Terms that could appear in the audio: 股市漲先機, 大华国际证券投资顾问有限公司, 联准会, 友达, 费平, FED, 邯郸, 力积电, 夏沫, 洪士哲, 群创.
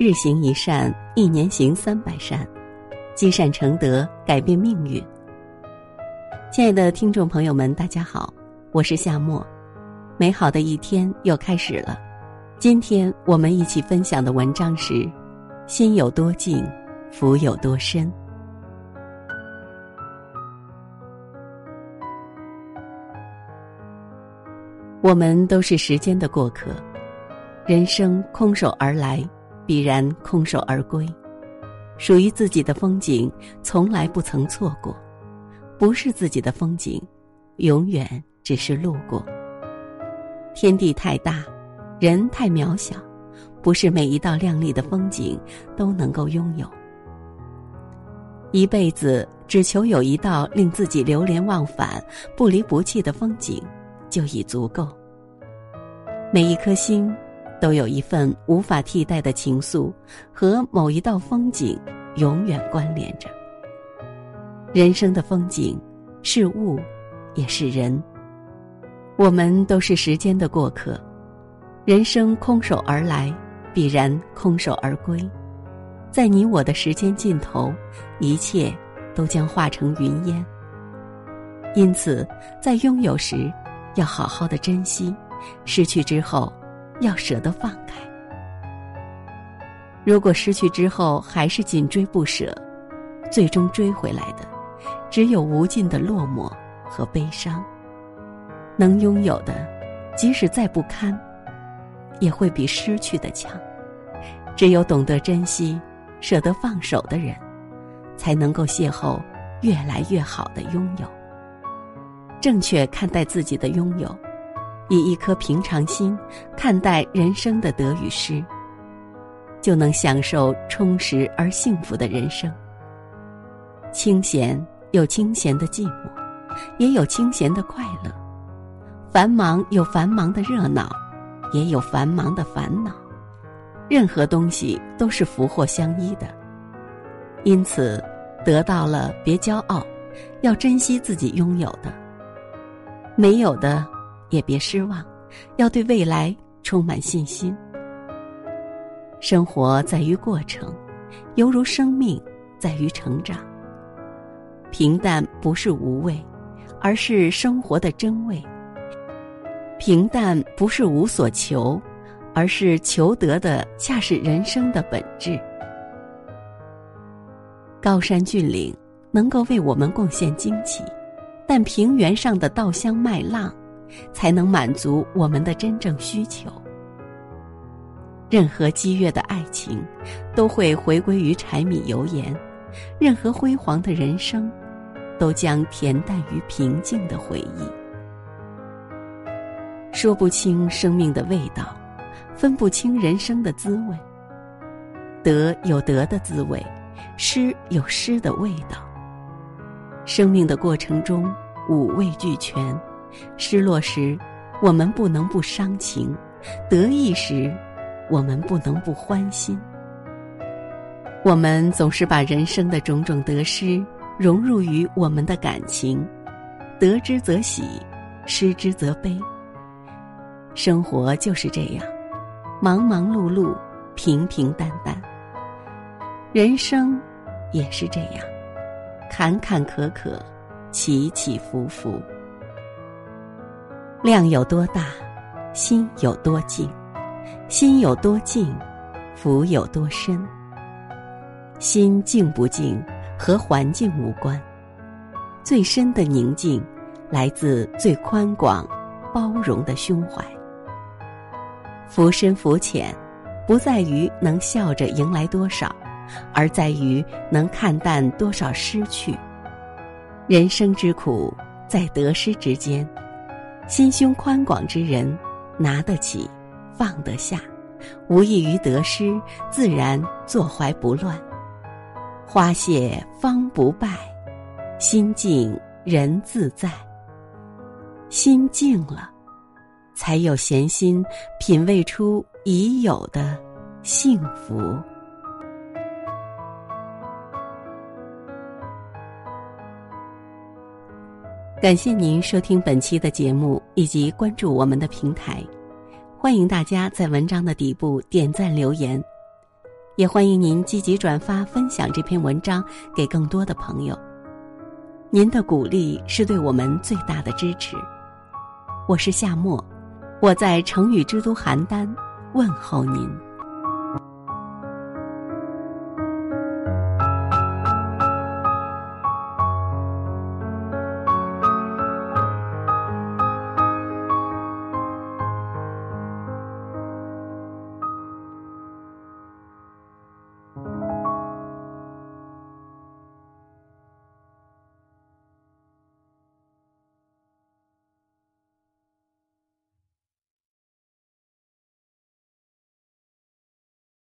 日行一善，一年行300善，积善成德，改变命运。亲爱的听众朋友们，大家好，我是夏沫。美好的一天又开始了。今天我们一起分享的文章是心有多静，福有多深。我们都是时间的过客，人生空手而来，必然空手而归。属于自己的风景从来不曾错过，不是自己的风景永远只是路过。天地太大，人太渺小，不是每一道亮丽的风景都能够拥有。一辈子只求有一道令自己流连忘返、不离不弃的风景，就已足够。每一颗心都有一份无法替代的情愫，和某一道风景永远关联着。人生的风景是物也是人。我们都是时间的过客，人生空手而来，必然空手而归。在你我的时间尽头，一切都将化成云烟。因此在拥有时要好好的珍惜，失去之后要舍得放开。如果失去之后还是紧追不舍，最终追回来的只有无尽的落寞和悲伤。能拥有的即使再不堪，也会比失去的强。只有懂得珍惜、舍得放手的人，才能够邂逅越来越好的拥有。正确看待自己的拥有，以一颗平常心看待人生的得与失，就能享受充实而幸福的人生。清闲有清闲的寂寞，也有清闲的快乐；繁忙有繁忙的热闹，也有繁忙的烦恼。任何东西都是福祸相依的，因此得到了别骄傲，要珍惜自己拥有的；没有的也别失望，要对未来充满信心。生活在于过程，犹如生命在于成长。平淡不是无味，而是生活的真味。平淡不是无所求，而是求得的恰是人生的本质。高山峻岭能够为我们贡献惊奇，但平原上的稻香麦浪才能满足我们的真正需求。任何激越的爱情都会回归于柴米油盐，任何辉煌的人生都将恬淡于平静的回忆。说不清生命的味道，分不清人生的滋味。得有得的滋味，失有失的味道。生命的过程中五味俱全，失落时我们不能不伤情，得意时我们不能不欢欣。我们总是把人生的种种得失融入于我们的感情，得之则喜，失之则悲。生活就是这样，忙忙碌碌，平平淡淡。人生也是这样，坎坎坷坷，起起伏伏。量有多大，心有多静；心有多静，福有多深。心静不静和环境无关，最深的宁静来自最宽广包容的胸怀。福深福浅不在于能笑着迎来多少，而在于能看淡多少失去。人生之苦在得失之间，心胸宽广之人拿得起放得下，无异于得失，自然坐怀不乱。花谢方不败，心静人自在。心静了，才有闲心品味出已有的幸福。感谢您收听本期的节目，以及关注我们的平台。欢迎大家在文章的底部点赞留言。也欢迎您积极转发分享这篇文章给更多的朋友。您的鼓励是对我们最大的支持。我是夏末，我在成语之都邯郸问候您。